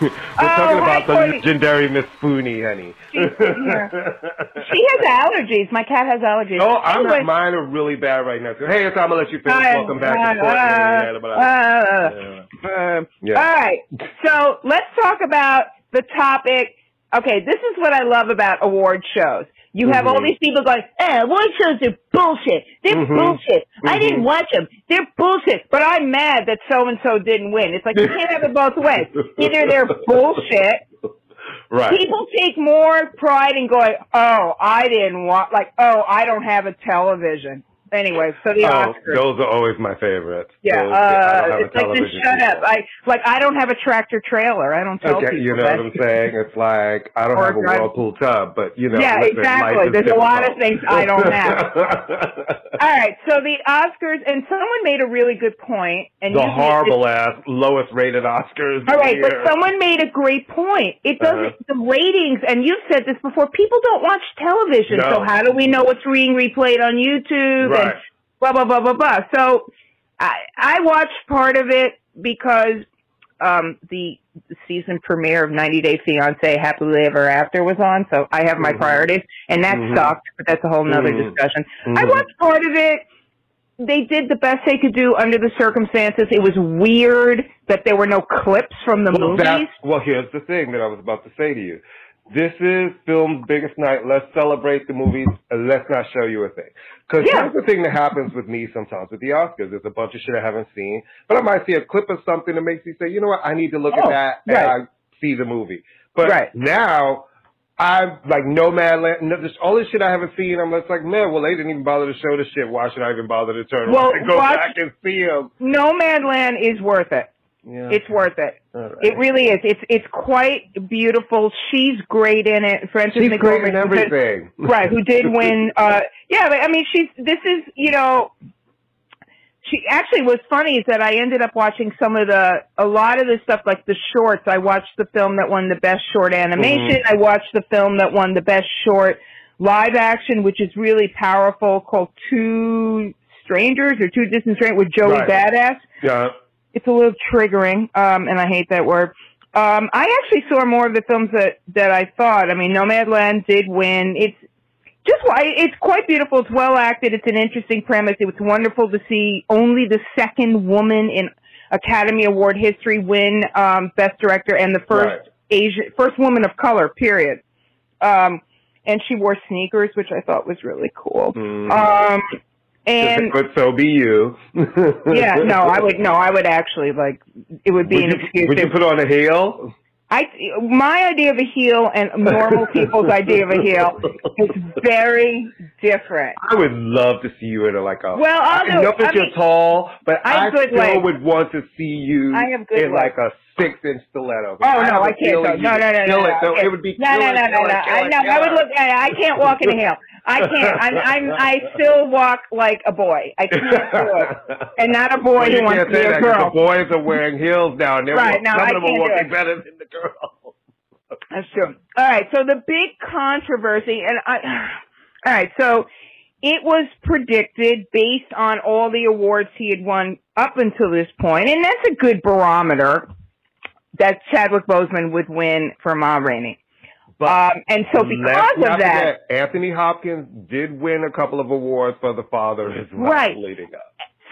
We're talking about the legendary Miss Fooney, honey. She has allergies. My cat has allergies. Oh, mine are really bad right now. So, hey, it's time to let you finish. Welcome back to Portland. All right. So let's talk about the topic. Okay, this is what I love about award shows. You have all these people going, award shows are bullshit. They're bullshit. I didn't watch them. They're bullshit. But I'm mad that so-and-so didn't win. It's like, you can't have it both ways. Either they're bullshit. Right. People take more pride in going, I didn't watch. Like, I don't have a television. Anyway, so the Oscars. Those are always my favorites. Yeah, it's like, just shut up. I don't have a tractor trailer. I don't tell people. You know what I'm saying? It's like, I don't have a whirlpool tub, but you know. Yeah, exactly. There's a lot of things I don't have. All right, so the Oscars, and someone made a really good point. And the horrible-ass, lowest-rated Oscars. All right, but someone made a great point. It doesn't, the ratings, and you've said this before, people don't watch television, so how do we know what's being replayed on YouTube? Right. And blah, blah, blah, blah, blah. So I watched part of it because the season premiere of 90 Day Fiancé, Happily Ever After was on, so I have my priorities, and that sucked, but that's a whole nother discussion. I watched part of it. They did the best they could do under the circumstances. It was weird that there were no clips from the movies. Here's the thing that I was about to say to you. This is film's biggest night. Let's celebrate the movies, and let's not show you a thing. Because that's the thing that happens with me sometimes with the Oscars. There's a bunch of shit I haven't seen, but I might see a clip of something that makes me say, you know what, I need to look at that and I see the movie. But now, I'm like Nomadland, there's all this shit I haven't seen. I'm just like, man, well, they didn't even bother to show this shit. Why should I even bother to turn around and go back and see them? Nomadland is worth it. Yeah. It's worth it. Right. It really is. It's quite beautiful. She's great in it. She's great in everything. Who did win. But I mean, she actually, what's funny is that I ended up watching a lot of the stuff, like the shorts. I watched the film that won the best short animation. I watched the film that won the best short live action, which is really powerful, called Two Distant Strangers with Joey Badass. Yeah. It's a little triggering, and I hate that word. I actually saw more of the films that I thought. I mean, Nomadland did win. It's quite beautiful. It's well acted. It's an interesting premise. It was wonderful to see only the second woman in Academy Award history win Best Director, and the first woman of color. Period. And she wore sneakers, which I thought was really cool. But so be you. I would actually it would be an excuse. Would you put on a heel? My idea of a heel and normal people's idea of a heel is very different. I would love to see you in you're tall, but I still would want to see you in a 6-inch stiletto. I can't. No. It would be I would look. I can't walk in a heel. I can't. I still walk like a boy. I can't do it, and not a boy who wants to be a girl. The boys are wearing heels now, and some of them are walking better than the girl. That's true. All right. So the big controversy, all right. So it was predicted based on all the awards he had won up until this point, and that's a good barometer, that Chadwick Boseman would win for Ma Rainey. And so because of that, Anthony Hopkins did win a couple of awards for The Father as well, leading up.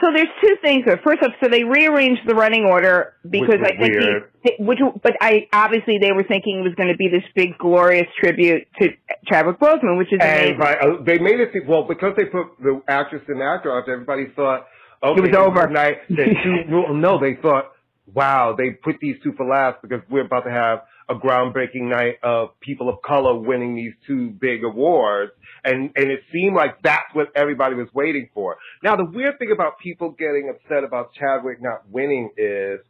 So there's two things here. First up, so they rearranged the running order because obviously they were thinking it was going to be this big glorious tribute to Chadwick Boseman, which is amazing. They made it because they put the actress and actor out there. Everybody thought it was over. They thought, wow, they put these two for last because we're about to have a groundbreaking night of people of color winning these two big awards. And it seemed like that's what everybody was waiting for. Now, the weird thing about people getting upset about Chadwick not winning is,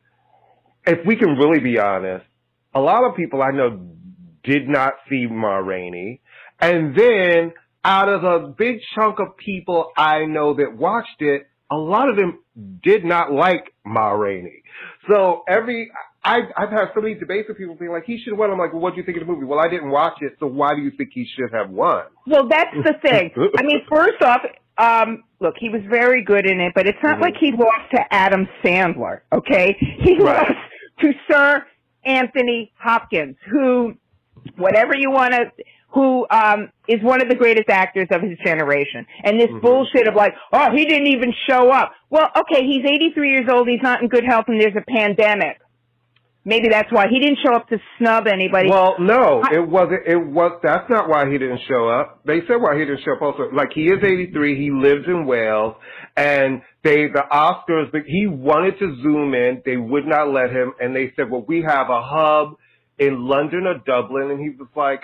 if we can really be honest, a lot of people I know did not see Ma Rainey. And then out of a big chunk of people I know that watched it, a lot of them did not like Ma Rainey. So I've had so many debates with people being like, he should have won. I'm like, well, what do you think of the movie? Well, I didn't watch it, so why do you think he should have won? Well, that's the thing. I mean, first off, look, he was very good in it, but it's not like he lost to Adam Sandler, okay? He lost to Sir Anthony Hopkins, who, whatever you want to, who is one of the greatest actors of his generation. And this bullshit of like, oh, he didn't even show up. Well, okay, he's 83 years old, he's not in good health, and there's a pandemic. Maybe that's why he didn't show up to snub anybody. Well, no, it wasn't. That's not why he didn't show up. They said why he didn't show up also. Like, he is 83. He lives in Wales, and the Oscars, he wanted to zoom in. They would not let him, and they said, well, we have a hub in London or Dublin, and he was like,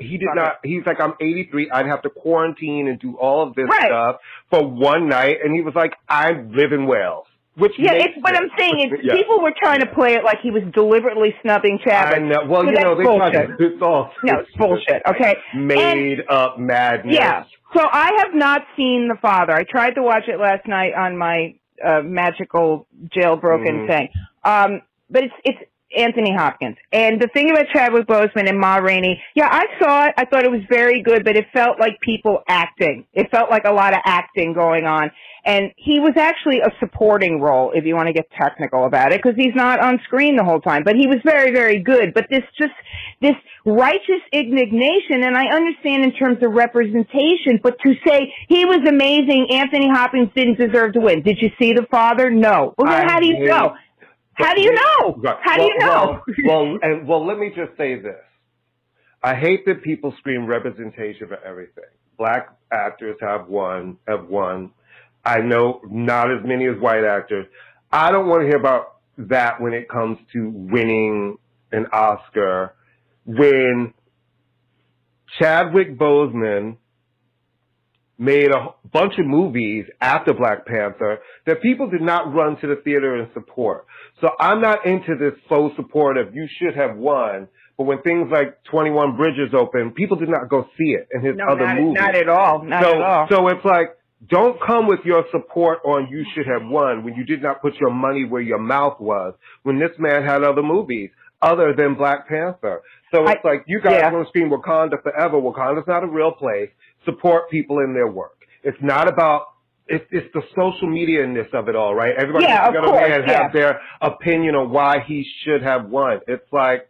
he did not. He's like, I'm 83. I'd have to quarantine and do all of this stuff for one night, and he was like, I live in Wales. Which I'm saying people were trying to play it like he was deliberately snubbing Chadwick. I know. Well, you know, they tried to do it all. No, it's bullshit, okay? Made up madness. Yeah. So I have not seen The Father. I tried to watch it last night on my magical jailbroken thing. But it's Anthony Hopkins. And the thing about Chadwick Boseman and Ma Rainey, yeah, I saw it. I thought it was very good, but it felt like people acting. It felt like a lot of acting going on. And he was actually a supporting role, if you want to get technical about it, because he's not on screen the whole time. But he was very, very good. But this righteous indignation, and I understand in terms of representation, but to say he was amazing, Anthony Hopkins didn't deserve to win. Did you see The Father? No. Well, then how do you know? How do you know? How do you know? Well, let me just say this. I hate that people scream representation for everything. Black actors have won. I know not as many as white actors. I don't want to hear about that when it comes to winning an Oscar. When Chadwick Boseman made a bunch of movies after Black Panther that people did not run to the theater and support. So I'm not into this so supportive, you should have won. But when things like 21 Bridges open, people did not go see it in his other movies. Not at all. So it's like, don't come with your support on you should have won when you did not put your money where your mouth was, when this man had other movies other than Black Panther. So it's like, you guys want to scream Wakanda forever. Wakanda's not a real place. Support people in their work. It's not about, it's the social media-ness of it all, right? Everybody have their opinion on why he should have won. It's like,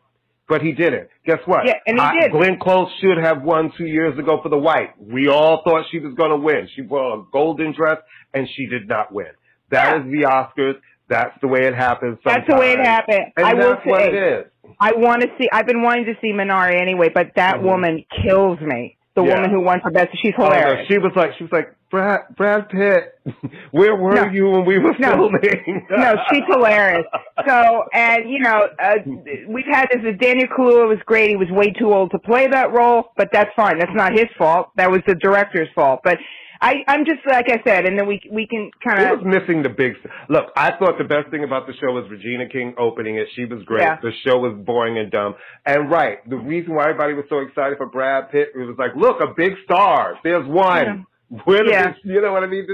but he didn't. Guess what? Yeah, and he did. Glenn Close should have won 2 years ago for The White. We all thought she was going to win. She wore a golden dress, and she did not win. That is the Oscars. That's the way it happens sometimes. That's the way it happened. And I will say, what it is. I've been wanting to see Minari anyway, but that woman kills me. The woman who won for Best, she's hilarious. Oh, no. She was like, Brad Pitt, where were you when we were filming? No, she's hilarious. So, and, you know, we've had this with Daniel Kaluuya. Was great. He was way too old to play that role, but that's fine. That's not his fault. That was the director's fault. But I'm just, like I said, and then we can kind of... It was missing the big... Look, I thought the best thing about the show was Regina King opening it. She was great. Yeah. The show was boring and dumb. And the reason why everybody was so excited for Brad Pitt, it was like, look, a big star. There's one. Yeah. You know what I mean?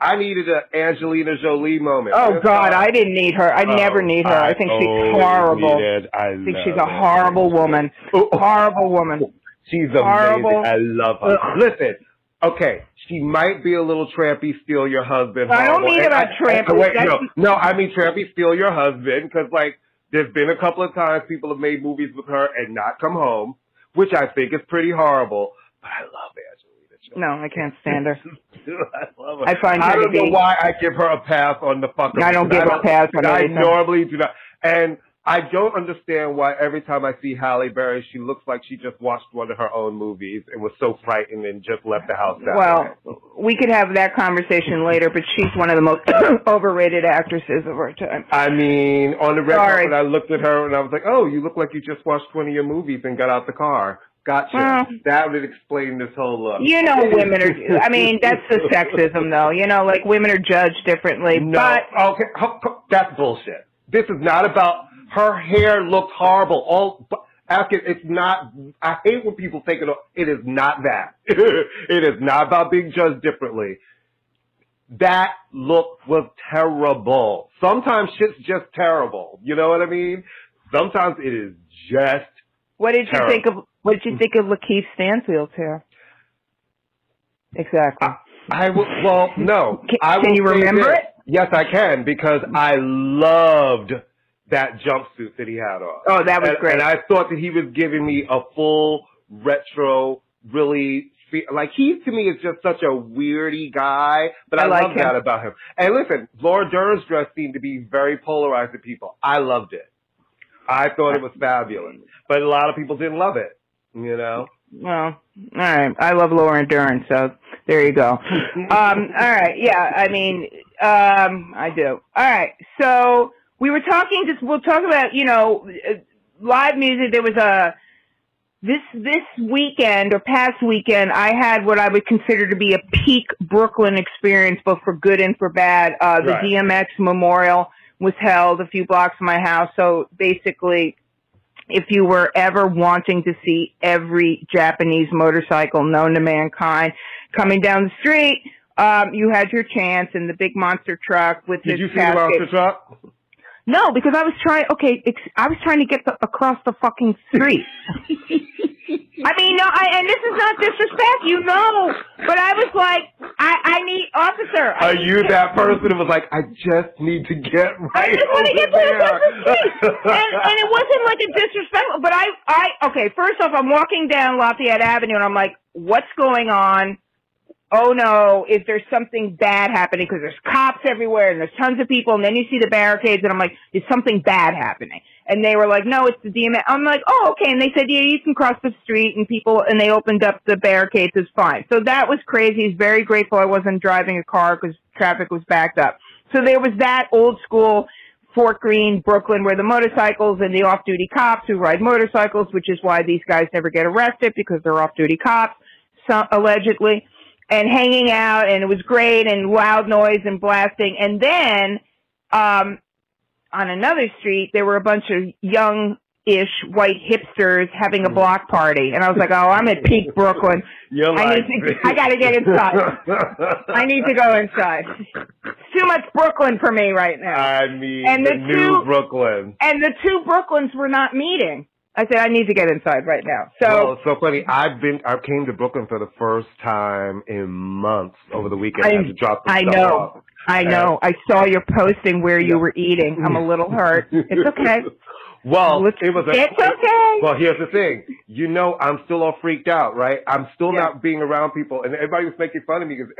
I needed an Angelina Jolie moment. Oh, God, I didn't need her. I never need her. I think she's horrible. I think she's a horrible woman. Horrible woman. She's amazing. I love her. Listen, okay, she might be a little trampy, steal your husband. I don't mean about trampy. No, I mean trampy, steal your husband, because, like, there's been a couple of times people have made movies with her and not come home, which I think is pretty horrible, but I love it. No, I can't stand her. I love her. I don't know why I give her a pass on the fucking... I don't give her a pass on anything. I normally do not. And I don't understand why every time I see Halle Berry, she looks like she just watched one of her own movies and was so frightened and just left the house that night. Well, we could have that conversation later, but she's one of the most overrated actresses of our time. I mean, on the record, I looked at her and I was like, oh, you look like you just watched one of your movies and got out the car. Gotcha. Well, that would explain this whole look. You know, women are... I mean, that's the sexism, though. You know, like, women are judged differently. No. But... Okay. That's bullshit. This is not about... Her hair looked horrible. It's not... I hate when people take it off. It is not that. It is not about being judged differently. That look was terrible. Sometimes shit's just terrible. You know what I mean? Sometimes it is just... What did you think of Lakeith Stanfield's hair? Exactly. Can you remember it? Yes, I can, because I loved that jumpsuit that he had on. Oh, that was great. And I thought that he was giving me a full retro, really, like, he to me is just such a weirdy guy, but I like love that about him. And listen, Laura Dern's dress seemed to be very polarized to people. I loved it. I thought it was fabulous, but a lot of people didn't love it, you know? Well, all right. I love Laura Dern, so there you go. All right. Yeah, I mean, I do. All right. So we were talking, we'll talk about, you know, live music. There was this weekend or past weekend, I had what I would consider to be a peak Brooklyn experience, both for good and for bad. The right. DMX memorial was held a few blocks from my house. So basically, if you were ever wanting to see every Japanese motorcycle known to mankind coming down the street, you had your chance in the big monster truck with the Did you see the monster truck? No, because I was trying to get across the fucking street. I mean, no, and this is not disrespect, you know, but I was like, I need, officer. I Are need you that person who was like, I just need to get right I just want to get there. To the fucking street. And it wasn't like a disrespectful, but okay, first off, I'm walking down Lafayette Avenue and I'm like, what's going on? Oh no, is there something bad happening? Because there's cops everywhere and there's tons of people. And then you see the barricades and I'm like, is something bad happening? And they were like, no, it's the DMX. I'm like, oh, okay. And they said, yeah, you can cross the street and they opened up the barricades. It's fine. So that was crazy. I was very grateful I wasn't driving a car because traffic was backed up. So there was that old school Fort Greene, Brooklyn, where the motorcycles and the off-duty cops who ride motorcycles, which is why these guys never get arrested because they're off-duty cops, allegedly. And hanging out, and it was great, and loud noise and blasting. And then, on another street, there were a bunch of young-ish white hipsters having a block party. And I was like, oh, I'm at peak Brooklyn. I gotta get inside. I need to go inside. It's too much Brooklyn for me right now. I mean, and the new Brooklyn. And the two Brooklyns were not meeting. I said, I need to get inside right now. Well, it's so funny. I came to Brooklyn for the first time in months over the weekend. I had to drop the stuff off. I know. I saw your posting where you were eating. I'm a little hurt. It's okay. Well, it's okay. Well, here's the thing. You know, I'm still all freaked out, right? I'm still not being around people. And everybody was making fun of me because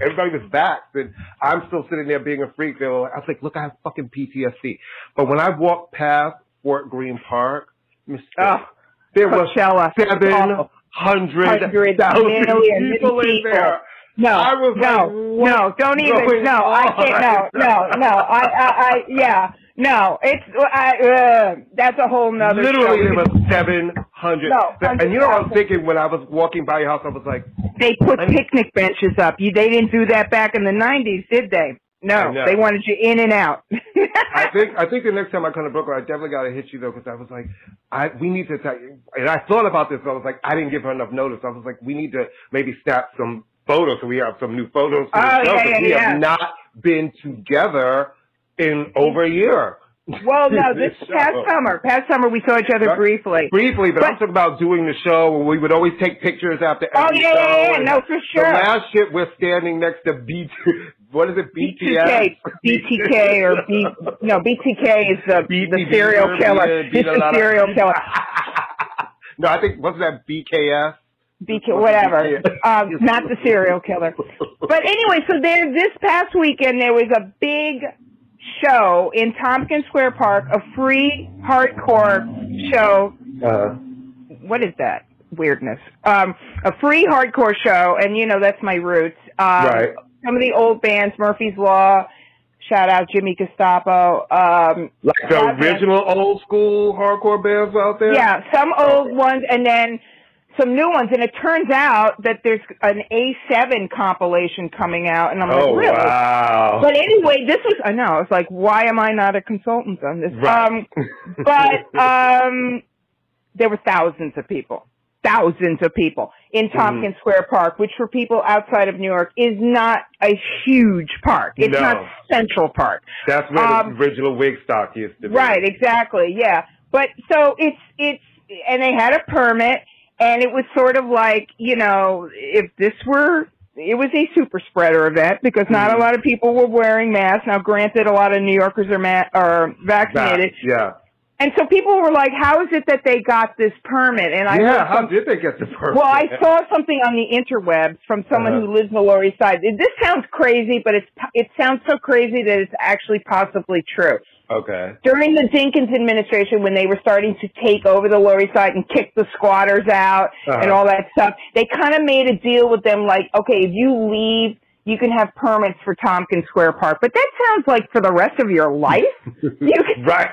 everybody was vaxxed. And I'm still sitting there being a freak. They were like, I was like, look, I have fucking PTSD. But when I walked past Fort Greene Park, there was 700,000 people in there. That's a whole nother show. Literally, there was 700. And you know what I was thinking when I was walking by your house? I was like, they put picnic benches up. They didn't do that back in the 90s, did they? No, they wanted you in and out. I think the next time I come to Brooklyn, I definitely got to hit you, though, because I was like, we need to attack you. And I thought about this, but I was like, I didn't give her enough notice. I was like, we need to maybe snap some photos, so we have some new photos for the show, because we have not been together in over a year. Well, no, this past summer we saw each other briefly, but I'm talking about doing the show where we would always take pictures after every show. No, for sure. The last shit, we're standing next to BTK, BTK or BTK is the serial killer. It's the serial killer. No, I think wasn't that BKS? Whatever, not the serial killer. But anyway, so there this past weekend there was a big show in Tompkins Square Park, a free hardcore show. What is that weirdness? A free hardcore show, and you know that's my roots. Right. Some of the old bands, Murphy's Law, shout out Jimmy Gestapo. Like the original old school hardcore bands out there? Yeah, some old ones and then some new ones. And it turns out that there's an A7 compilation coming out. And I'm like, really? Wow. But anyway, I know, I was like, why am I not a consultant on this? Right. But there were thousands of people in Tompkins Square Park, which for people outside of New York is not a huge park. It's not Central Park. That's where the original Wigstock used to be. Right, exactly, yeah. But so it's and they had a permit, and it was sort of like, you know, if this were it was a super spreader event because not a lot of people were wearing masks. Now, granted, a lot of New Yorkers are vaccinated. Yeah. And so people were like, how is it that they got this permit? And I how did they get the permit? Well, I saw something on the interwebs from someone who lives in the Lower East Side. This sounds crazy, but it sounds so crazy that it's actually possibly true. Okay. During the Jenkins administration, when they were starting to take over the Lower East Side and kick the squatters out and all that stuff, they kind of made a deal with them like, okay, if you leave, you can have permits for Tompkins Square Park, but that sounds like for the rest of your life. Right.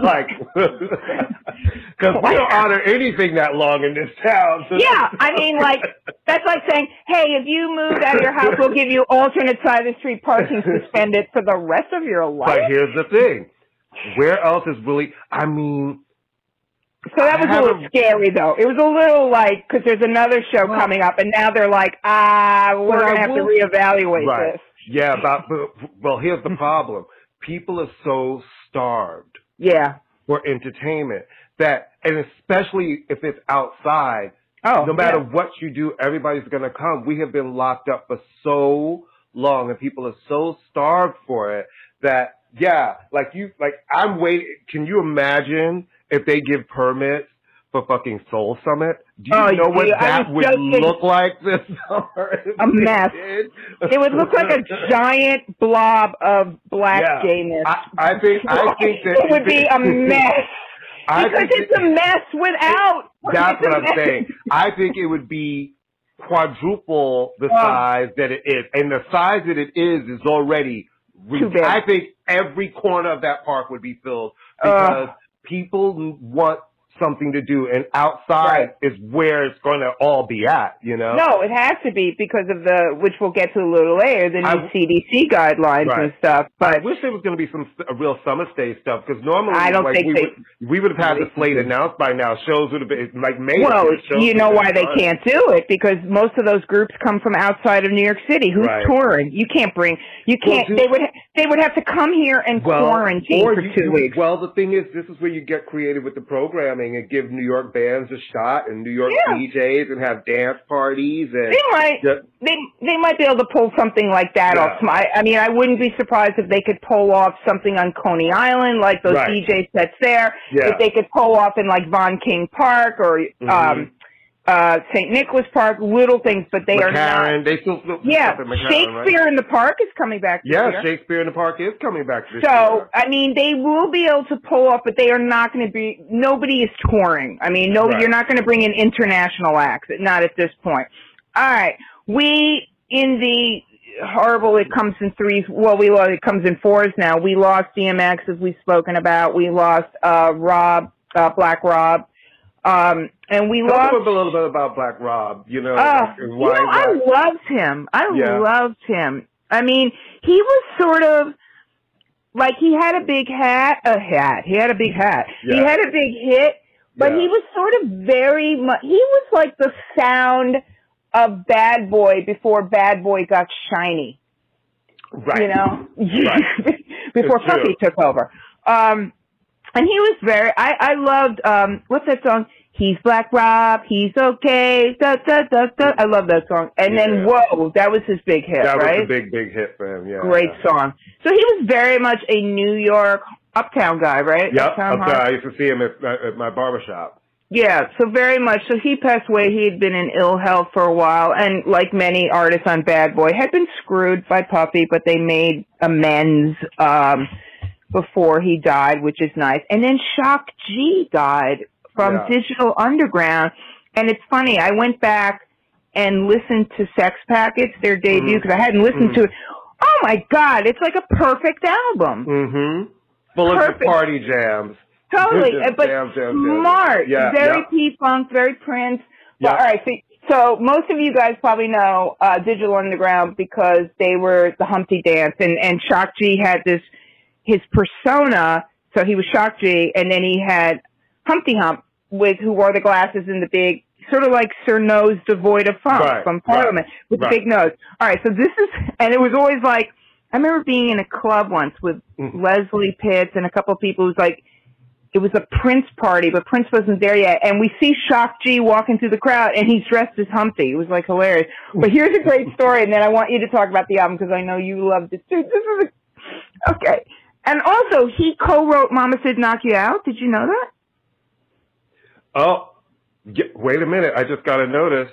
Like, because we don't honor anything that long in this town. So. Yeah. I mean, like, that's like saying, hey, if you move out of your house, we'll give you alternate side of the street parking suspended for the rest of your life. But here's the thing. Where else is really, I mean. So that was a little scary, though. It was a little like, because there's another show coming up, and now they're like, we're going to have to reevaluate this. Yeah, well, here's the problem. People are so starved for entertainment that, and especially if it's outside, no matter what you do, everybody's going to come. We have been locked up for so long, and people are so starved for it that, I'm waiting. Can you imagine if they give permits for fucking Soul Summit? Do you know what that would look like this summer? A mess. It would look like a giant blob of black gayness. I think that it would be a mess. Because it's a mess without. That's what I'm saying. I think it would be quadruple the size that it is. And the size that it is already too big. I think every corner of that park would be filled because people want something to do, and outside is where it's going to all be at, you know? No, it has to be because of which we'll get to a little later, the new CDC guidelines and stuff. But I wish there was going to be some real summer stay stuff, because normally we would have had the slate announced by now. Shows would have been, like, made. Well, you know why they can't do it, because most of those groups come from outside of New York City. Who's touring? You can't bring, they would have to come here and quarantine for 2 weeks. Well, the thing is, this is where you get creative with the programming and give New York bands a shot and New York DJs and have dance parties. And they might be able to pull something like that off. I mean, I wouldn't be surprised if they could pull off something on Coney Island, like those DJ sets there. Yeah. If they could pull off in like Von King Park or St. Nicholas Park, little things, but they are not. They still up in McCarran, Shakespeare in the Park is coming back this year. Yeah, Shakespeare in the Park is coming back this year. So, I mean, they will be able to pull up, but they are not going to be, nobody is touring. I mean, you're not going to bring in international acts, not at this point. All right. We, in the horrible, it comes in threes, well, it comes in fours now. We lost DMX, as we've spoken about. We lost Black Rob. And we love a little bit about Black Rob, you know. I loved him. Loved him. I mean, he was sort of like he had a big hat. He had a big hat. Yeah. He had a big hit, but he was sort of very much. He was like the sound of Bad Boy before Bad Boy got shiny. Right. You know, before Puffy took over. And he was very, I loved, what's that song? He's Black Rob, he's okay, da, da, da, da. I love that song. And then, whoa, that was his big hit, that right? That was a big, big hit for him, yeah. Great song. So he was very much a New York uptown guy, right? Yep, uptown. I used to see him at my barbershop. Yeah, so very much. So he passed away. He had been in ill health for a while, and like many artists on Bad Boy, had been screwed by Puffy, but they made amends, before he died, which is nice. And then Shock G died from Digital Underground. And it's funny, I went back and listened to Sex Packets, their debut, because I hadn't listened to it. Oh my God, it's like a perfect album. Mm-hmm. Full of party jams. Totally. But jam, smart. Yeah, very P-Funk, very Prince. Yeah. Well, all right, so most of you guys probably know Digital Underground because they were the Humpty Dance. And Shock G had his persona, so he was Shock G, and then he had Humpty Hump, who wore the glasses and the big, sort of like Sir Nose devoid of funk from Parliament, with the big nose. All right, so this is, and it was always like, I remember being in a club once with Leslie Pitts and a couple of people who's like, It was a Prince party, but Prince wasn't there yet. And we see Shock G walking through the crowd, and he's dressed as Humpty. It was, like, hilarious. But here's a great story, and then I want you to talk about the album because I know you loved it, too. This is a... Okay. And also, he co-wrote Mama Said Knock You Out. Did you know that? Oh, wait a minute. I just got a notice.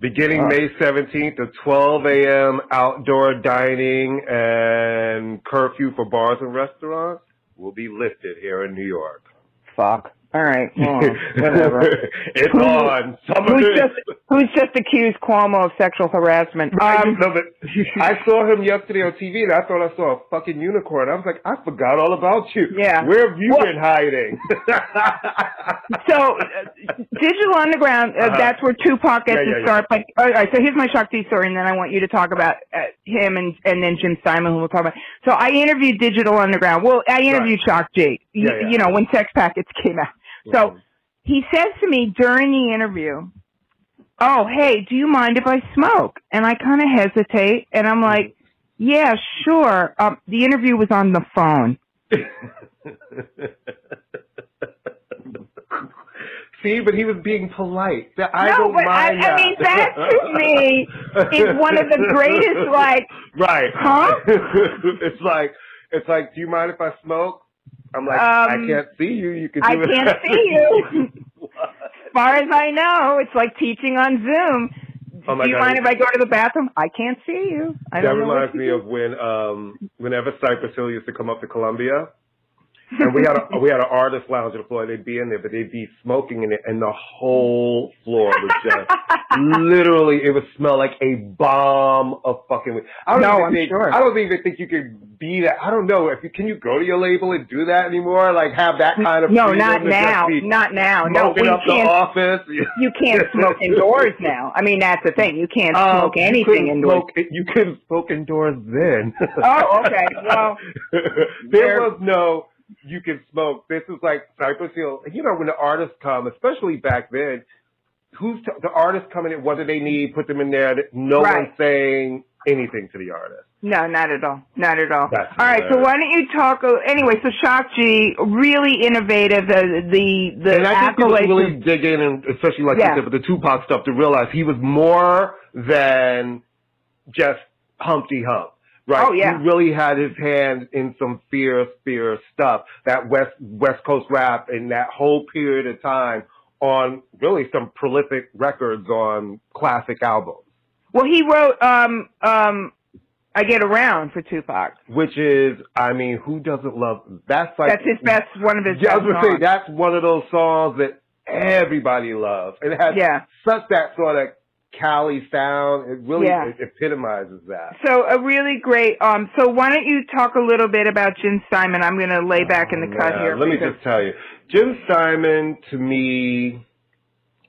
Beginning May 17th at 12 a.m. outdoor dining and curfew for bars and restaurants will be lifted here in New York. Fuck. All right. Well, whatever. It's on. Who's just accused Cuomo of sexual harassment? No, but I saw him yesterday on TV, and I thought I saw a fucking unicorn. I was like, I forgot all about you. Yeah. Where have you been hiding? Digital Underground, that's where Tupac gets to start. Yeah. But, all right, so here's my Shock G story, and then I want you to talk about him and then Jim Steinman, who we'll talk about. So I interviewed Digital Underground. Well, I interviewed Shock G, you know, when Sex Packets came out. So he says to me during the interview, oh, hey, do you mind if I smoke? And I kind of hesitate, and I'm like, yeah, sure. The interview was on the phone. See, but he was being polite. I mean, that to me is one of the greatest, like, right. Huh? It's like, do you mind if I smoke? I'm like, I can't see you. You can do it. I can't see you. As far as I know, it's like teaching on Zoom. Do you mind if I go to the bathroom? I can't see you. That reminds me of when, whenever Cypress Hill used to come up to Columbia, and we had an artist lounge on the floor. They'd be in there, but they'd be smoking in it, and the whole floor was just literally. It would smell like a bomb of fucking weed. I don't even think you could be that. I don't know if you can. You go to your label and do that anymore? Like have that kind of no, not now, not now. No, we up can't. The office. You can't smoke indoors now. I mean, that's the thing. You can't smoke anything indoors. You couldn't smoke indoors then. Oh, okay. Well, there was no. You can smoke. This is like Cypress Hill. You know, when the artists come, especially back then, the artists coming in, what do they need? Put them in there. No one's saying anything to the artist. No, not at all. Not at all. That's all right. So why don't you talk? Anyway, so Shock G, really innovative. The and I think people really dig in, and especially like you said, with the Tupac stuff, to realize he was more than just Humpty Hump. Right. Oh, yeah. He really had his hand in some fierce stuff. That West Coast rap in that whole period of time on really some prolific records on classic albums. Well, he wrote I Get Around for Tupac. Which is, I mean, who doesn't love that's his best one of his songs. I was gonna say that's one of those songs that everybody loves. It has such that sort of Cali sound. It really epitomizes that. So a really great so why don't you talk a little bit about Jim Steinman? I'm going to lay back in the cut here. Let me just tell you, Jim Steinman, to me,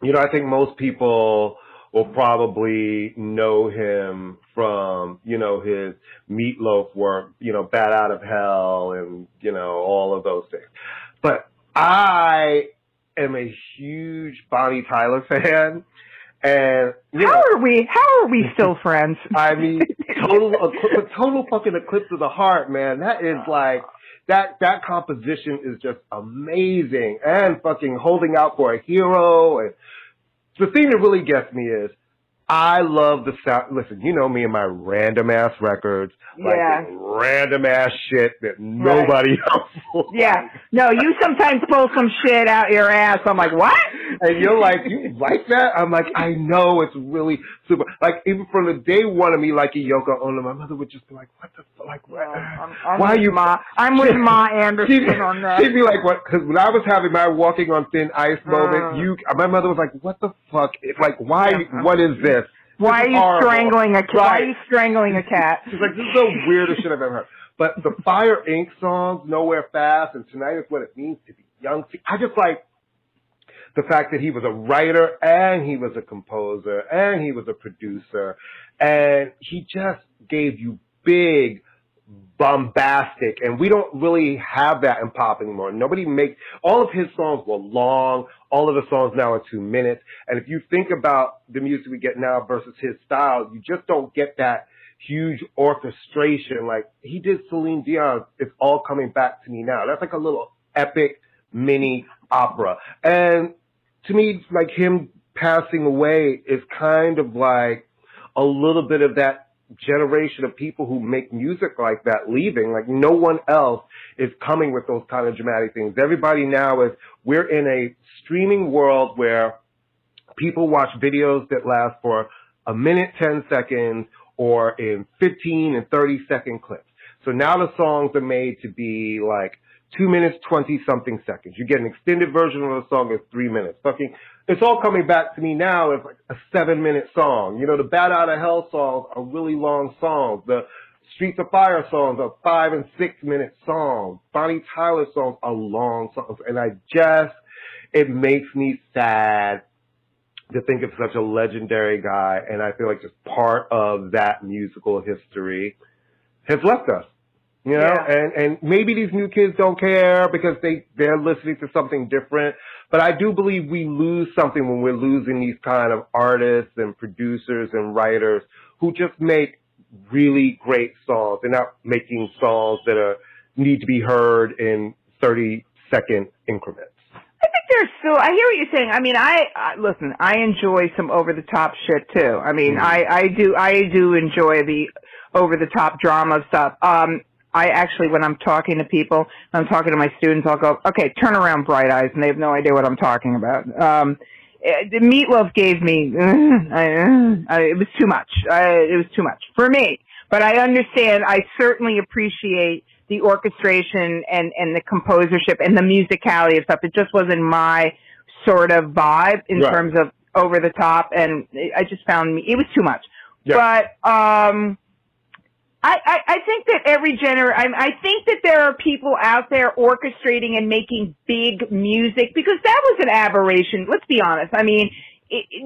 you know, I think most people will probably know him from, you know, his Meat Loaf work, you know, Bat Out of Hell and, you know, all of those things. But I am a huge Bonnie Tyler fan. And how are we still friends? I mean, total fucking Eclipse of the Heart, man. That is like that composition is just amazing, and fucking Holding Out for a Hero. And the thing that really gets me is I love the sound. Listen, you know me and my random ass records, like random ass shit that nobody else will. Yeah, no, you sometimes pull some shit out your ass. I'm like, what? And you're like, you like that? I'm like, I know, it's really super. Like, even from the day one of me, like a Yoko Ono, my mother would just be like, what the fuck? Like, what? I'm why you? Ma? I'm with Ma Anderson on that. She'd be like, what? Because when I was having my walking on thin ice moment, my mother was like, what the fuck? It's like, why? What is this? Why are you strangling a cat? Why are you strangling a cat? She's like, this is the weirdest shit I've ever heard. But the Fire Inc. songs, Nowhere Fast, and Tonight Is What It Means to Be Young. I just like the fact that he was a writer, and he was a composer, and he was a producer, and he just gave you big, bombastic, and we don't really have that in pop anymore. Nobody makes, all of his songs were long, all of the songs now are 2 minutes, and if you think about the music we get now versus his style, you just don't get that huge orchestration. Like, he did Celine Dion's It's All Coming Back to Me Now. That's like a little epic mini opera. And to me, like, him passing away is kind of like a little bit of that generation of people who make music like that leaving. Like, no one else is coming with those kind of dramatic things. Everybody now is, we're in a streaming world where people watch videos that last for a minute, 10 seconds, or in 15 and 30-second clips. So now the songs are made to be like 2 minutes, 20-something seconds. You get an extended version of the song is 3 minutes. Fucking It's All Coming Back to Me Now is like a 7-minute song. You know, the Bat Out of Hell songs are really long songs. The Streets of Fire songs are 5- and 6-minute songs. Bonnie Tyler songs are long songs. And it makes me sad to think of such a legendary guy. And I feel like just part of that musical history has left us. You know, yeah. And maybe these new kids don't care because they're listening to something different. But I do believe we lose something when we're losing these kind of artists and producers and writers who just make really great songs. They're not making songs that need to be heard in 30-second increments. I think there's still, I hear what you're saying. I mean, listen, I enjoy some over-the-top shit too. I mean, I do enjoy the over-the-top drama stuff. I actually, when I'm talking to people, I'm talking to my students, I'll go, okay, turn around, bright eyes, and they have no idea what I'm talking about. The Meat Loaf gave me, it was too much. It was too much for me. But I understand, I certainly appreciate the orchestration and the composership and the musicality of stuff. It just wasn't my sort of vibe in right. terms of over the top, and I just found it was too much. Yeah. But, I think that every generation, I think that there are people out there orchestrating and making big music, because that was an aberration. Let's be honest. I mean,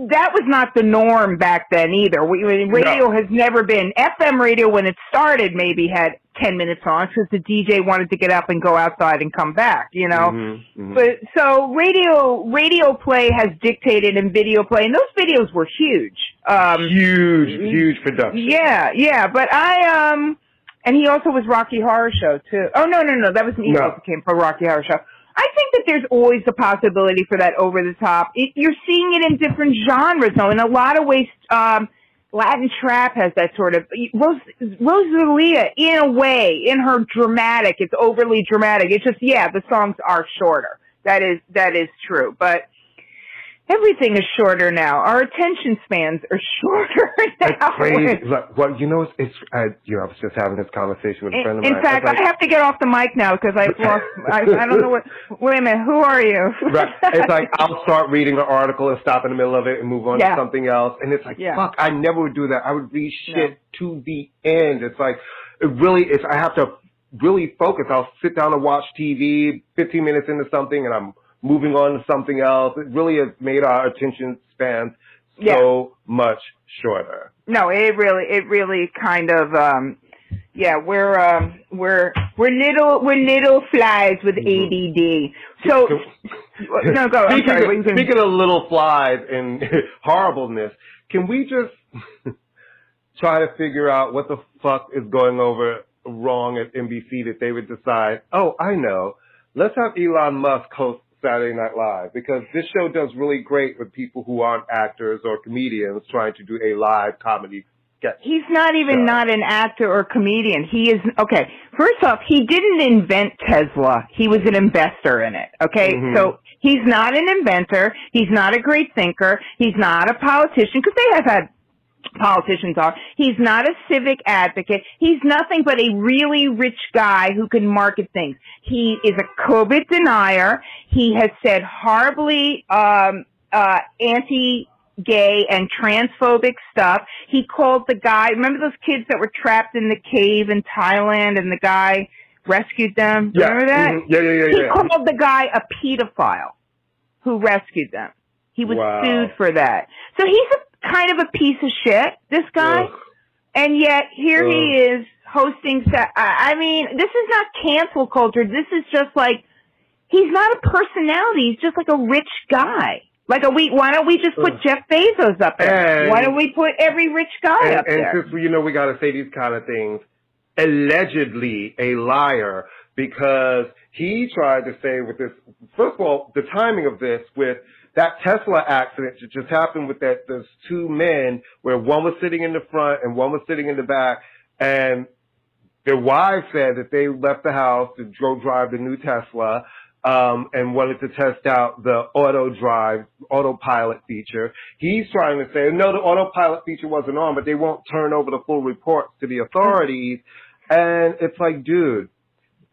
that was not the norm back then either. Radio has never been. FM radio, when it started, maybe had 10-minute songs because the DJ wanted to get up and go outside and come back, you know? But so radio play has dictated, and video play, and those videos were huge. Huge production. Yeah. But and he also was Rocky Horror Show too. Oh, no. That was an email that came from Rocky Horror Show. I think that there's always the possibility for that over the top. You're seeing it in different genres though. In a lot of ways, Latin trap has that sort of, Rosalia, in a way, in her dramatic, it's overly dramatic. It's just, the songs are shorter. That is true. But everything is shorter now. Our attention spans are shorter now. That's crazy. Well, you know, I was just having this conversation with a friend of mine. In fact, I have to get off the mic now because I've lost. I don't know what. Wait a minute. Who are you? Right. It's like I'll start reading an article and stop in the middle of it and move on to something else. And it's like, fuck, I never would do that. I would read shit to the end. It's like, I have to really focus. I'll sit down and watch TV 15 minutes into something and I'm moving on to something else. It really has made our attention span so much shorter. No, it really kind of, we're little flies with ADD. So, no, go. I'm sorry. Speaking of little flies and horribleness, can we just try to figure out what the fuck is going wrong at NBC that they would decide, oh, I know, let's have Elon Musk host Saturday Night Live, because this show does really great with people who aren't actors or comedians trying to do a live comedy sketch. He's not even not an actor or comedian. He is, okay, first off, he didn't invent Tesla. He was an investor in it, okay? So he's not an inventor. He's not a great thinker. He's not a politician, because they have had politicians are. He's not a civic advocate. He's nothing but a really rich guy who can market things. He is a COVID denier. He has said horribly anti-gay and transphobic stuff. He called the guy, remember those kids that were trapped in the cave in Thailand and the guy rescued them? Yeah. Remember that? He called the guy a pedophile who rescued them. He was sued for that. So he's kind of a piece of shit, this guy. Ugh. And yet here he is hosting. I mean, this is not cancel culture. This is just like, he's not a personality. He's just like a rich guy. Like, why don't we just put Jeff Bezos up there? Why don't we put every rich guy up there? And since, you know, we got to say these kind of things, allegedly a liar because He tried to say with this, first of all, the timing of this with that Tesla accident that just happened with that, those two men where one was sitting in the front and one was sitting in the back, and their wives said that they left the house to go drive the new Tesla, and wanted to test out the autopilot feature. He's trying to say, no, the autopilot feature wasn't on, but they won't turn over the full reports to the authorities. And it's like, dude,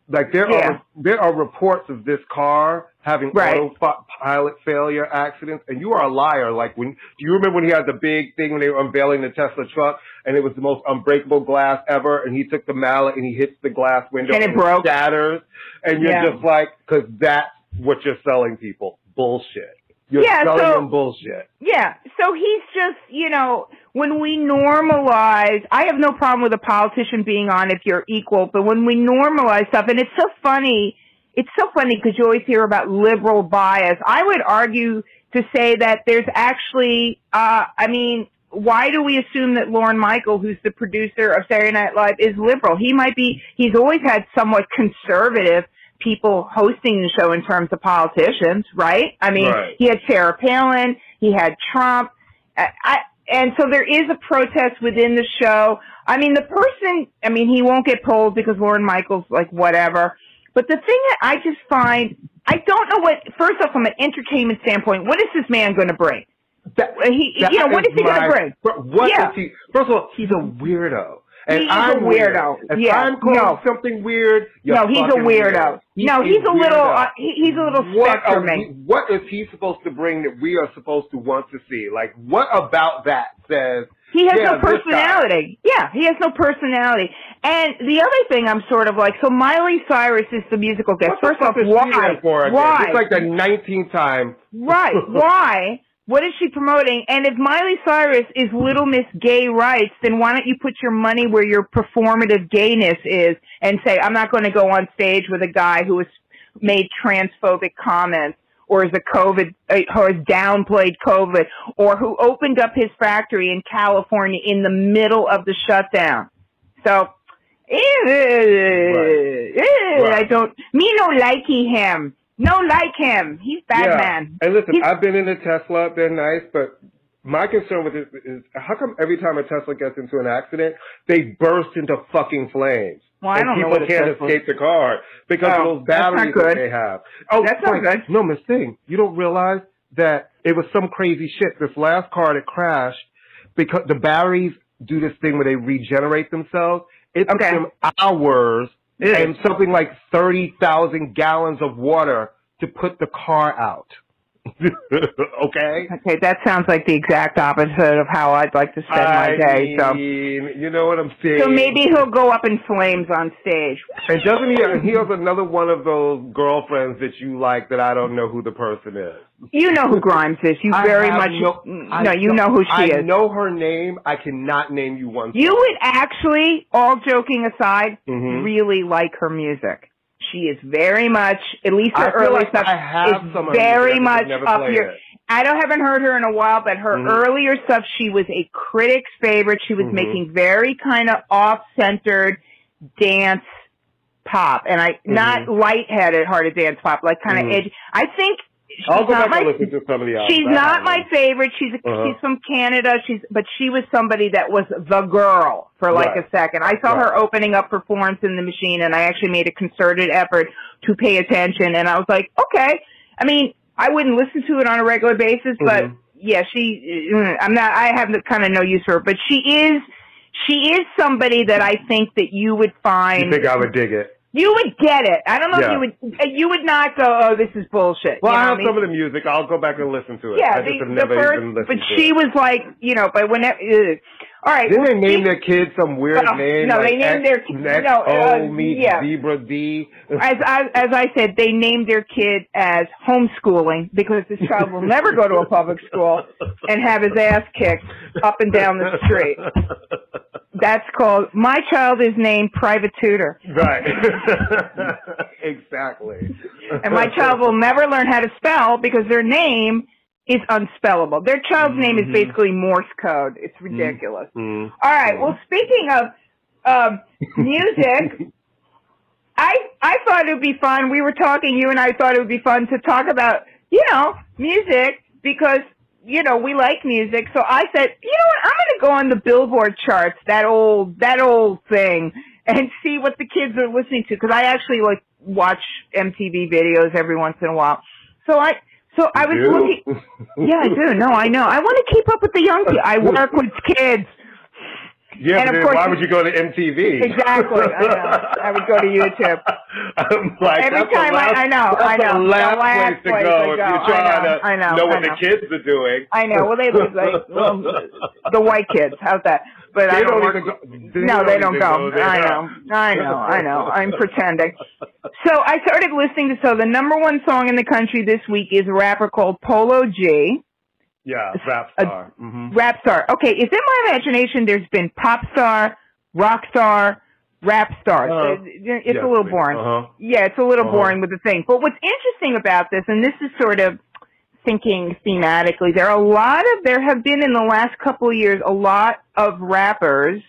like there are reports of this car having autopilot failure accidents, and you are a liar. Like, when do you remember when he had the big thing when they were unveiling the Tesla truck, and it was the most unbreakable glass ever, and he took the mallet and he hits the glass window and it broke, shatters, and you're just like, because that's what you're selling people, bullshit. You're selling them bullshit. Yeah. So he's just, you know, when we normalize, I have no problem with a politician being on if you're equal, but when we normalize stuff, and it's so funny because you always hear about liberal bias. I would argue to say that there's actually, why do we assume that Lorne Michael, who's the producer of Saturday Night Live, is liberal? He might be. He's always had somewhat conservative people hosting the show in terms of politicians, right? I mean, he had Sarah Palin, he had Trump, and so there is a protest within the show. I mean, the person, he won't get polled because Lorne Michaels, like, whatever. But the thing that I just find, I don't know what, first off, from an entertainment standpoint, what is this man going to bring? What is he going to bring? First of all, he's a weirdo. And he's a weirdo. I'm calling something weird. No, he's a weirdo. He's a little spectrum. What is he supposed to bring that we are supposed to want to see? Like, what about that says he has no personality? Yeah, he has no personality. And the other thing I'm sort of like, so Miley Cyrus is the musical guest. First off, why? It's like the 19th time. Right? Why? What is she promoting? And if Miley Cyrus is Little Miss Gay Rights, then why don't you put your money where your performative gayness is and say, I'm not going to go on stage with a guy who has made transphobic comments or has downplayed COVID, or who opened up his factory in California in the middle of the shutdown. So, I don't, me no likey him. No, like him. He's bad man. And listen, I've been in a Tesla, been nice, but my concern with it is how come every time a Tesla gets into an accident, they burst into fucking flames? Well, I don't know. People can't escape the car because of those batteries that they have. Oh, that's not good. No, Miss Thing, you don't realize that it was some crazy shit. This last car that crashed, because the batteries do this thing where they regenerate themselves. It took them hours. And something like 30,000 gallons of water to put the car out. Okay? Okay, that sounds like the exact opposite of how I'd like to spend my day. You know what I'm saying? So maybe he'll go up in flames on stage. And doesn't he has another one of those girlfriends that you like that I don't know who the person is. You know who Grimes is. You know who she is. I know her name. I cannot name you one. You would actually, all joking aside, really like her music. She is very much, at least her early stuff, is very much up here. I haven't heard her in a while, but her earlier stuff, she was a critic's favorite. She was making very kind of off-centered dance pop, and not lightheaded, hard to dance pop, like kind of edgy. I think she's not my favorite. She's from Canada. But she was somebody that was the girl for like a second. I saw her opening up performance in the Machine, and I actually made a concerted effort to pay attention. And I was like, okay. I mean, I wouldn't listen to it on a regular basis, but I have kind of no use for her, but she is somebody that I think that you would find. You think I would dig it? You would get it. I don't know if you would. You would not go, oh, this is bullshit. Well, you know I have some of the music. I'll go back and listen to it. Yeah, I just have never even listened to it. But she was like, you know, but whenever. All right. Didn't they name their kids some weird name? No, like they named their kids. Zebra D. As I said, they named their kid as homeschooling because this child will never go to a public school and have his ass kicked up and down the street. That's called, my child is named Private Tutor. Right. Exactly. And my child will never learn how to spell because their name is unspellable. Their child's name is basically Morse code. It's ridiculous. All right. Well, speaking of music, I thought it would be fun. We were talking, you and I thought it would be fun to talk about, you know, music because, you know, we like music. So I said, you know what, I'm going to go on the Billboard charts, that old thing, and see what the kids are listening to. Cause I actually like watch MTV videos every once in a while. So I was looking. Yeah, I do. No, I know. I want to keep up with the young people. I work with kids. Yeah, and of course, why would you go to MTV? Exactly. I know. I would go to YouTube. I'm like, every time I know. That's the last place to go if you're trying to know what the kids are doing. I know. Well, they look like the white kids. How's that? But they don't go. I know. I'm pretending. So I started listening to. So the number one song in the country this week is a rapper called Polo G. Yeah, Rap Star. Rap Star. Okay, is in my imagination there's been Pop Star, Rock Star, Rap Star. It's a little boring. Uh-huh. Yeah, it's a little boring with the thing. But what's interesting about this, and this is sort of thinking thematically, there have been in the last couple of years a lot of rappers,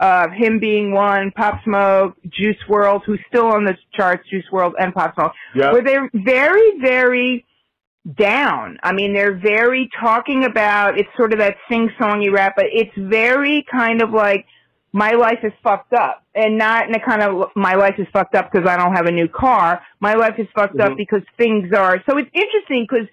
him being one, Pop Smoke, Juice WRLD, who's still on the charts, Juice WRLD and Pop Smoke, where they're very, very down. I mean, they're very talking about, it's sort of that sing-songy rap, but it's very kind of like, my life is fucked up. And not in a kind of, my life is fucked up because I don't have a new car. My life is fucked up because things are. So it's interesting because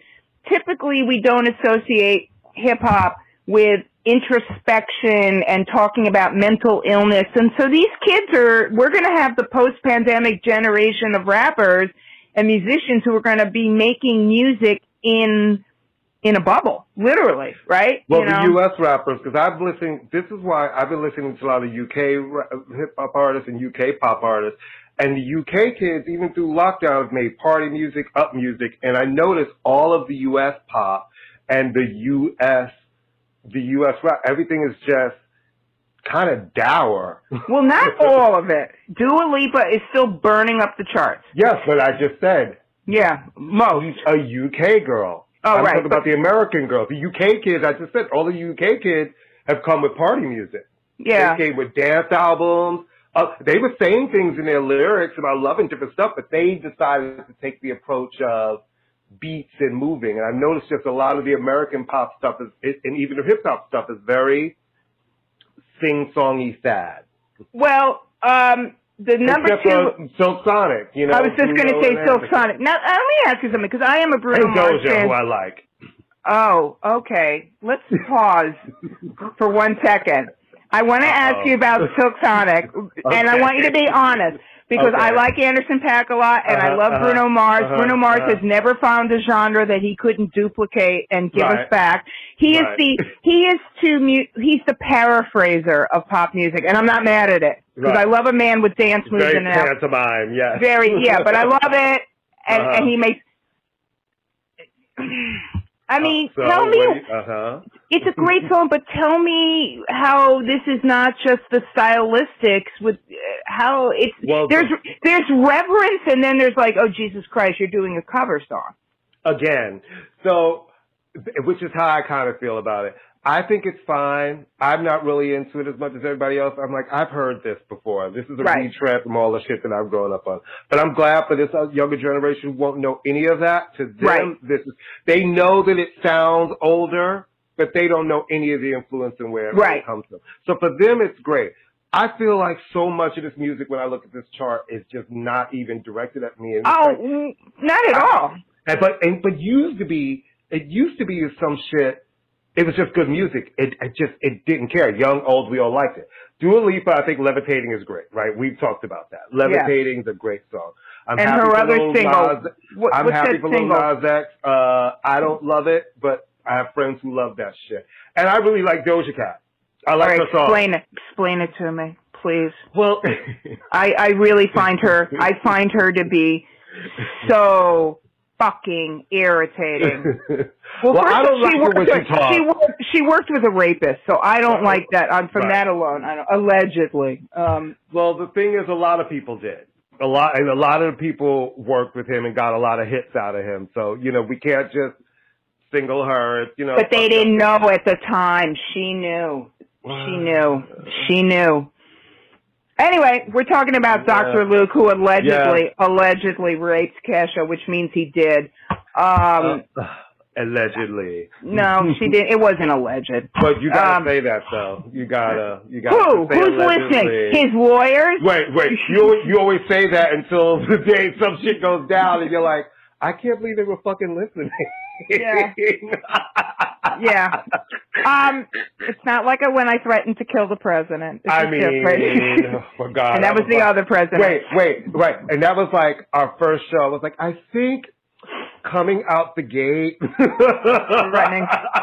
typically we don't associate hip-hop with introspection and talking about mental illness. And so these kids we're going to have the post-pandemic generation of rappers and musicians who are going to be making music in a bubble, literally, right? Well, you know? The U.S. rappers, because I've been listening to a lot of UK hip-hop artists and UK pop artists, and the UK kids, even through lockdown, have made party music, up music, and I noticed all of the U.S. pop and the U.S. rap, everything is just kind of dour. Well, not all of it. Dua Lipa is still burning up the charts. Yes, but I just said. Yeah, most. A UK girl. Oh, right. I'm talking about the American girls. The UK kids, I just said, all the UK kids have come with party music. Yeah. They came with dance albums. They were saying things in their lyrics about love and different stuff, but they decided to take the approach of beats and moving. And I've noticed just a lot of the American pop stuff and even the hip-hop stuff is very sing-songy sad. Well, the number two... Silk Sonic, you know. I was just going to say Silk Sonic. Now, let me ask you something, because I am a Bruno Mars fan. Who I like. Oh, okay. Let's pause for 1 second. I want to ask you about Silk Sonic, and I want you to be honest, because I like Anderson .Paak a lot, and I love Bruno Mars. Bruno Mars has never found a genre that he couldn't duplicate and give us back. He's the paraphraser of pop music, and I'm not mad at it because I love a man with dance moves and pantomime. Yes. Very, yeah, but I love it, and and he makes. I mean, tell me, it's a great song, but tell me how this is not just the stylistics with how it's, well, there's reverence and then there's like, oh, Jesus Christ, you're doing a cover song. Again. So, which is how I kind of feel about it. I think it's fine. I'm not really into it as much as everybody else. I'm like, I've heard this before. This is a retread from all the shit that I've grown up on. But I'm glad for this younger generation won't know any of that. To them, this is, they know that it sounds older, but they don't know any of the influence and where it comes from. So for them, it's great. I feel like so much of this music, when I look at this chart, is just not even directed at me. Not at all. But it used to be some shit. It was just good music. It didn't care. Young, old, we all liked it. Dua Lipa, I think Levitating is great, right? We've talked about that. Levitating is a great song. I'm happy for Lil Nas X. I don't love it, but I have friends who love that shit. And I really like Doja Cat. I like her song. Explain it to me, please. Well, I really find her to be so fucking irritating. Well, I don't like her when she talks. She worked with a rapist, so I don't like that. That alone, I don't, allegedly. Well, the thing is, a lot of people did. A lot of people worked with him and got a lot of hits out of him. So, you know, we can't just single her. You know, but they didn't know at the time. She knew. She knew. Anyway, we're talking about Dr. Luke, who allegedly raped Kesha, which means he did. Allegedly. No, she didn't. It wasn't alleged. But you gotta say that though. You gotta. Who's allegedly. Listening? His lawyers. Wait. You always say that until the day some shit goes down, and you're like, I can't believe they were fucking listening. Yeah. Yeah. It's not like when I threatened to kill the president. For God. And that was the other president. Wait. And that was like our first show. I was like, I think coming out the gate.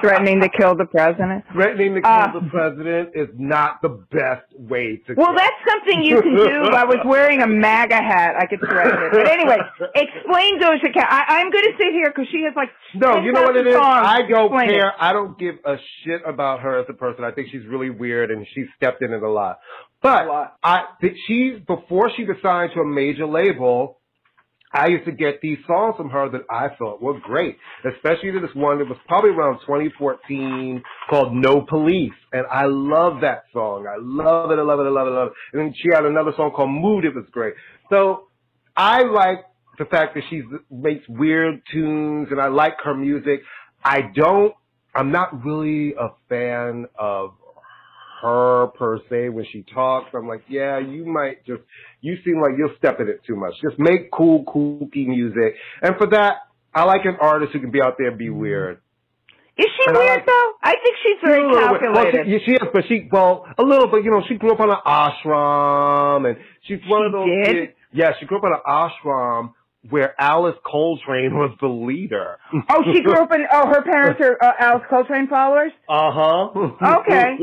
Threatening to kill the president. Threatening to kill the president is not the best way to go. That's something you can do. I was wearing a MAGA hat. I could threaten it. But anyway, explain Doja Cat. I'm going to sit here because she has like... No, you know what it is? I don't care. I don't give a shit about her as a person. I think she's really weird and she's stepped in it a lot. But before she was signed to a major label... I used to get these songs from her that I thought were great, especially this one that was probably around 2014 called No Police. And I love that song. I love it. And then she had another song called Mood. It was great. So I like the fact that she makes weird tunes and I like her music. I'm not really a fan of her per se when she talks. I'm like, yeah, you seem like you're stepping it too much. Just make cool, kooky music. And for that, I like an artist who can be out there and be weird. Is she weird though? I think she's very calculated. Well, she is, but a little bit, she grew up on an ashram and she's one of those kids. Yeah, she grew up on an ashram where Alice Coltrane was the leader. Oh, she grew up in... Oh, her parents are Alice Coltrane followers? Uh-huh. Okay.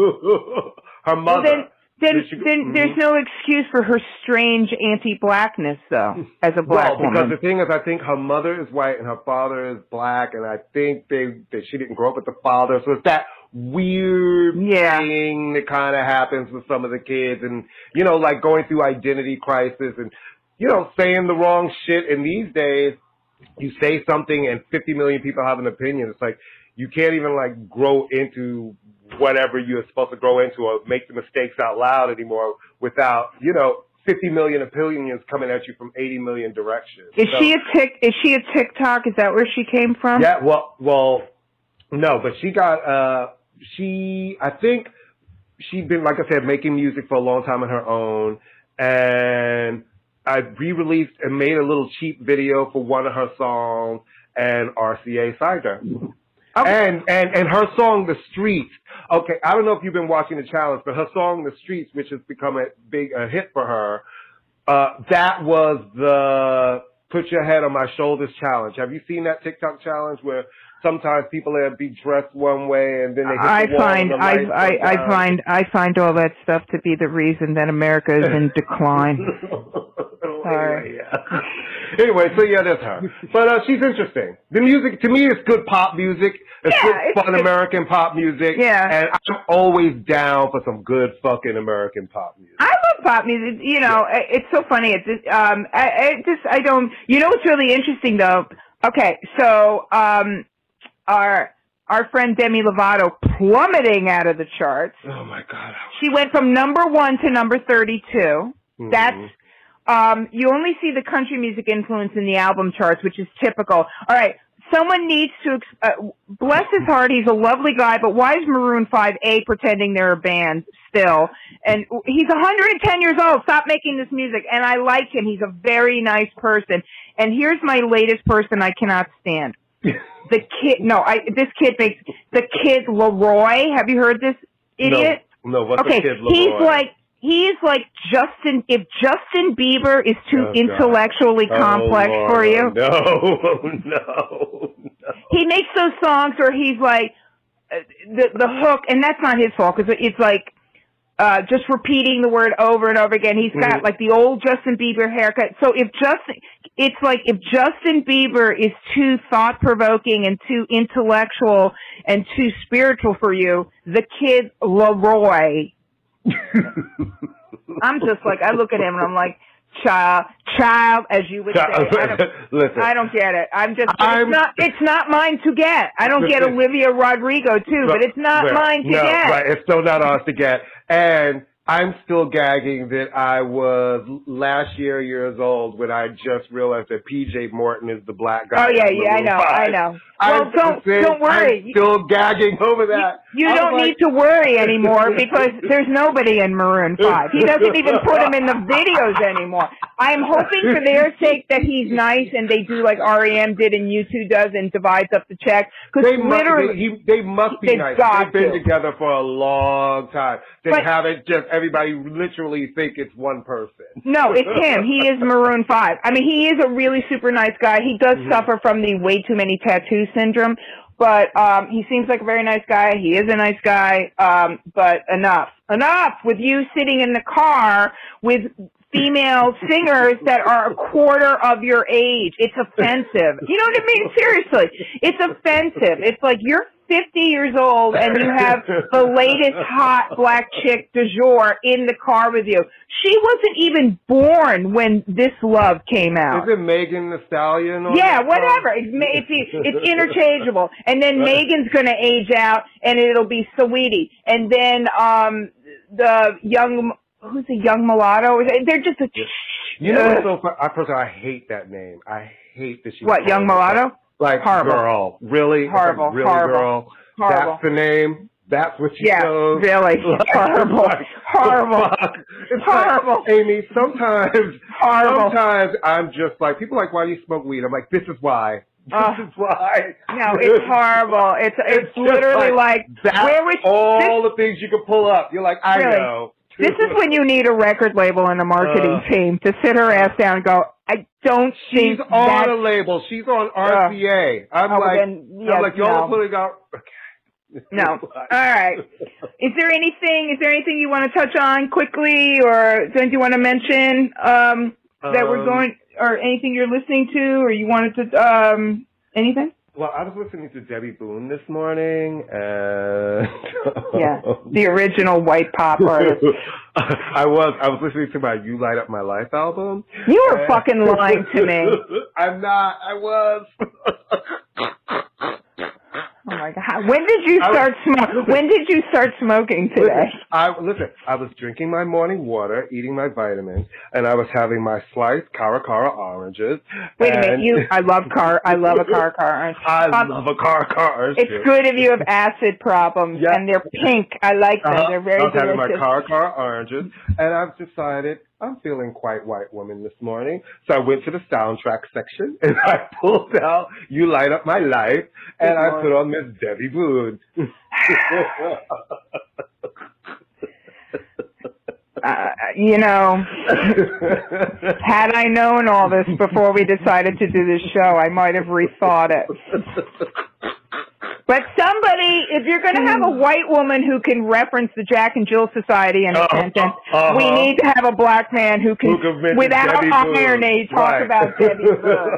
Her mother. Well, then there's no excuse for her strange anti-blackness, though, as a black woman. Because the thing is, I think her mother is white and her father is black, and I think she didn't grow up with the father, so it's that weird thing that kind of happens with some of the kids, and, like going through identity crisis and... saying the wrong shit. And these days, you say something and 50 million people have an opinion. It's like, you can't even grow into whatever you're supposed to grow into or make the mistakes out loud anymore without, 50 million opinions coming at you from 80 million directions. Is she a TikTok? Is that where she came from? Yeah, well, no, but she got, I think she'd been, like I said, making music for a long time on her own. And I re-released and made a little cheap video for one of her songs, and RCA signed her. Okay. And her song, The Streets. Okay, I don't know if you've been watching The Challenge, but her song, The Streets, which has become a big hit for her, that was the Put Your Head on My Shoulders challenge. Have you seen that TikTok challenge where sometimes people are be dressed one way and then they hit the wall and the lights I find all that stuff to be the reason that America is in decline. Sorry. Anyway, so yeah, that's her. But she's interesting. The music, to me, is good pop music. It's fun American pop music. Yeah. And I'm always down for some good fucking American pop music. I love pop music. It's so funny. What's really interesting, though? Okay, so our friend Demi Lovato plummeting out of the charts. Oh, my God. She went from number 1 to number 32. Mm-hmm. That's... you only see the country music influence in the album charts, which is typical. All right, someone needs to bless his heart. He's a lovely guy, but why is Maroon 5A pretending they're a band still? And he's 110 years old. Stop making this music. And I like him. He's a very nice person. And here's my latest person I cannot stand. The kid Leroy. Have you heard this idiot? No, what's the kid Leroy? He's like Justin, if Justin Bieber is too intellectually complex for you. No. He makes those songs where he's like, the hook, and that's not his fault, because it's like just repeating the word over and over again. He's got like the old Justin Bieber haircut. So if Justin Bieber is too thought-provoking and too intellectual and too spiritual for you, the kid Leroy... I'm just like, I look at him and I'm like, child, as you would say. I don't get it. It's not mine to get. I don't get Olivia Rodrigo too, but it's not mine to get. Right, it's still not ours to get. And I'm still gagging that I was last years old when I just realized that P.J. Morton is the black guy. Oh, yeah, I know. Well, don't worry. I'm still gagging over that. You don't need to worry anymore because there's nobody in Maroon 5. He doesn't even put him in the videos anymore. I'm hoping for their sake that he's nice and they do like R.E.M. did and U2 does and divides up the check. They must be nice. They've been together for a long time. They haven't just... Everybody literally think it's one person. No, it's him. He is Maroon 5. I mean, he is a really super nice guy. He does suffer from the way too many tattoos syndrome, but he seems like a very nice guy. He is a nice guy, but enough with you sitting in the car with female singers that are a quarter of your age. It's offensive. You know what I mean? Seriously. It's offensive. It's like you're 50 years old and you have the latest hot black chick du jour in the car with you. She wasn't even born when This Love came out. Is it Megan Thee Stallion? Yeah, whatever. It's interchangeable. And then Megan's going to age out and it'll be Saweetie. And then who's a young mulatto? They're just a... You know what's so funny? I hate that name. I hate that she... What, young mulatto? Like, horrible. Girl, really? Horrible. Really, horrible. Girl? Horrible. That's the name? That's what she chose? Yeah, really. Like, horrible. Horrible. It's horrible. Like, Amy, sometimes I'm just like, people are like, why do you smoke weed? I'm like, this is why. This is why. No, it's horrible. It's literally like where was all the things you could pull up. You're like, I really know. This is when you need a record label and a marketing team to sit her ass down and go, I don't think she's on a label. She's on RCA. I'm like, y'all put it out. No. All right. Is there anything you want to touch on quickly or something you want to mention that we're going or anything you're listening to or you wanted to anything? Well, I was listening to Debbie Boone this morning. Yeah, the original white pop artist. I was listening to my You Light Up My Life album. You were fucking lying to me. I'm not. I was. Oh my God! When did you start smoking today? I was drinking my morning water, eating my vitamins, and I was having my sliced Caracara oranges. I love a Caracara orange. I love a Caracara orange. It's good if you have acid problems, and they're pink. I like them. They're very delicious. I was having my Caracara oranges, and I've decided I'm feeling quite white woman this morning. So I went to the soundtrack section and I pulled out You Light Up My Life and I put on Miss Debbie Boone. Had I known all this before we decided to do this show, I might have rethought it. But somebody, if you're going to have a white woman who can reference the Jack and Jill Society in a sentence, we need to have a black man who can without irony, talk about Debbie Boone.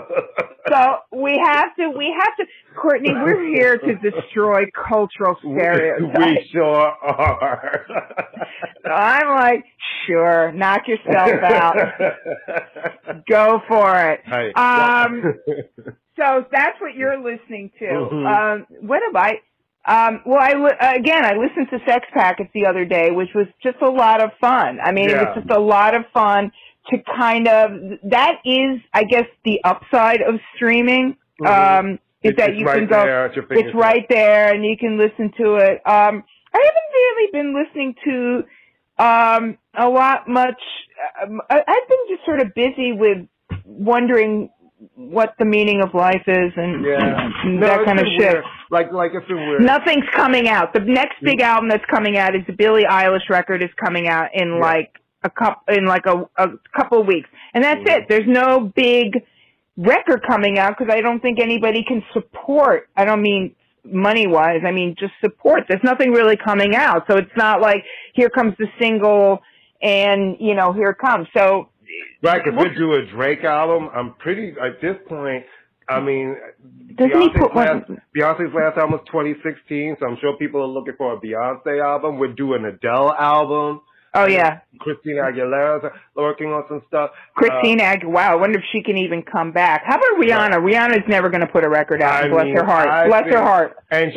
So we have to, Courtney, we're here to destroy cultural stereotypes. We sure are. So I'm like, sure, knock yourself out. Go for it. Hi. So that's what you're listening to. Mm-hmm. What have I? I listened to Sex Packets the other day, which was just a lot of fun. I mean, It was just a lot of fun to kind of. That is, I guess, the upside of streaming. Mm-hmm. It's right there, and you can listen to it. I haven't really been listening to a lot much. I've been just sort of busy with wondering what the meaning of life is and that kind of shit. Like it's a weird. Nothing's coming out. The next big album that's coming out is the Billie Eilish record is coming out in a couple weeks, and that's it. There's no big record coming out because I don't think anybody can support. I don't mean money wise. I mean just support. There's nothing really coming out, so it's not like here comes the single and here it comes. So. Right, if we do a Drake album, I'm pretty, at this point, I mean, Beyonce's last album was 2016, so I'm sure people are looking for a Beyonce album. We're doing an Adele album. Oh, yeah. Christina Aguilera's working on some stuff. Christina Aguilera. Wow, I wonder if she can even come back. How about Rihanna? Yeah. Rihanna's never going to put a record out. Bless her heart. And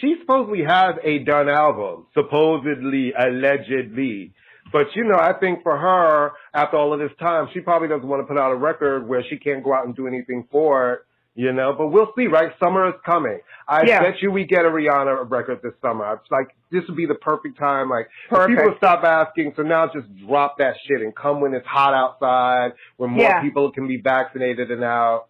she supposedly has a done album, supposedly, allegedly. But, you know, I think for her, after all of this time, she probably doesn't want to put out a record where she can't go out and do anything for it, you know. But we'll see, right? Summer is coming. I bet you we get a Rihanna record this summer. It's like, this would be the perfect time. Like, people stop asking, so now just drop that shit and come when it's hot outside, when more people can be vaccinated and out.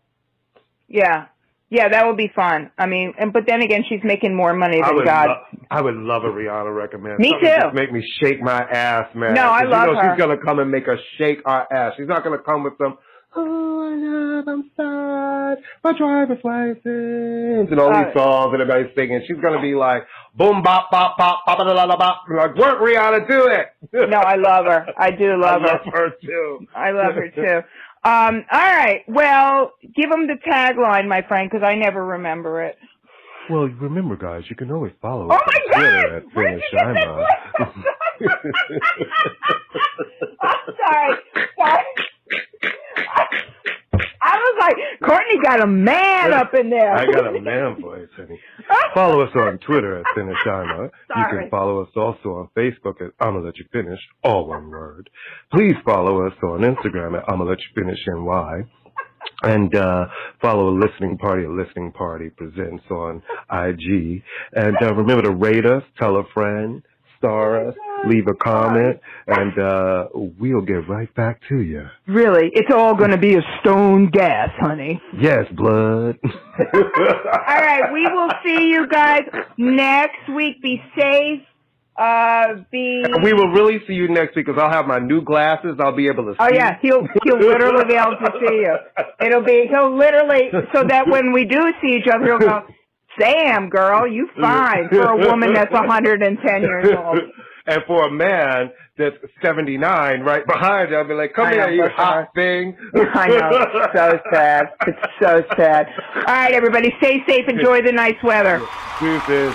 Yeah. Yeah, that would be fun. I mean, but then again, she's making more money than God. I would love a Rihanna record, man. Me too. Just make me shake my ass, man. No, I love her. She's going to come and make us shake our ass. She's not going to come with some, oh, I'm sad, my driver's license, and all these songs that everybody's singing. She's going to be like, boom, bop, bop, bop, bop, la, la, la, bop. I'm like, work, Rihanna, do it. No, I love her. I do love her. I love her, too. I love her, too. All right. Well, give them the tagline, my friend, because I never remember it. Well, remember, guys, you can always follow us. Oh, my God! Where did you get that? I'm sorry. I was like, Courtney got a man up in there. I got a man voice, honey. Follow us on Twitter at Finishima. You can follow us also on Facebook at I'ma Let You Finish, all one word. Please follow us on Instagram at I'ma Let You Finish NY. And follow Listening Party Presents on IG. And remember to rate us, tell a friend, star us, leave a comment, and we'll get right back to you. Really, it's all going to be a stone gas, honey. Yes, blood. All right, we will see you guys next week. Be safe. We will really see you next week because I'll have my new glasses. I'll be able to see. Oh yeah, he'll literally be able to see you. He'll literally, so that when we do see each other, he'll go, Sam, girl, you fine for a woman that's 110 years old. And for a man that's 79 right behind you, I'll be like, come here, you hot thing. I know. It's so sad. It's so sad. All right, everybody, stay safe. Enjoy the nice weather. Deuces.